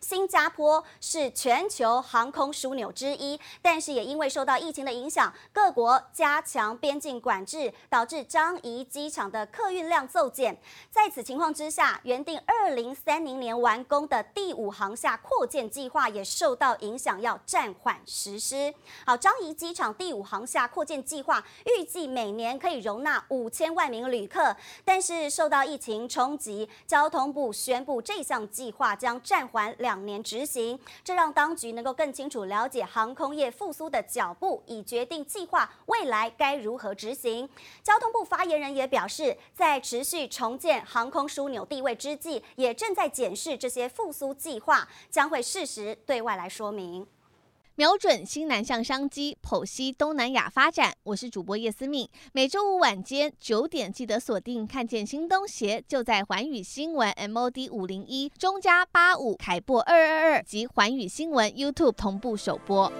新加坡是全球航空枢纽之一，但是也因为受到疫情的影响，各国加强边境管制，导致樟宜机场的客运量骤减。在此情况之下，原定2030年完工的第5航厦扩建计划也受到影响，要暂缓实施。好，樟宜机场第5航厦扩建计划预计每年可以容纳5000万名旅客，但是受到疫情冲击，交通部宣布这项计划将暂缓2年执行，这让当局能够更清楚了解航空业复苏的脚步，以决定计划未来该如何执行。交通部发言人也表示，在持续重建航空枢纽地位之际，也正在检视这些复苏计划，将会适时对外来说明。瞄准新南向商机，剖析东南亚发展。我是主播叶思敏，每周五晚间9点记得锁定《看见新东协》，就在寰宇新闻 MOD501、中加85、凯擘222及寰宇新闻 YouTube 同步首播。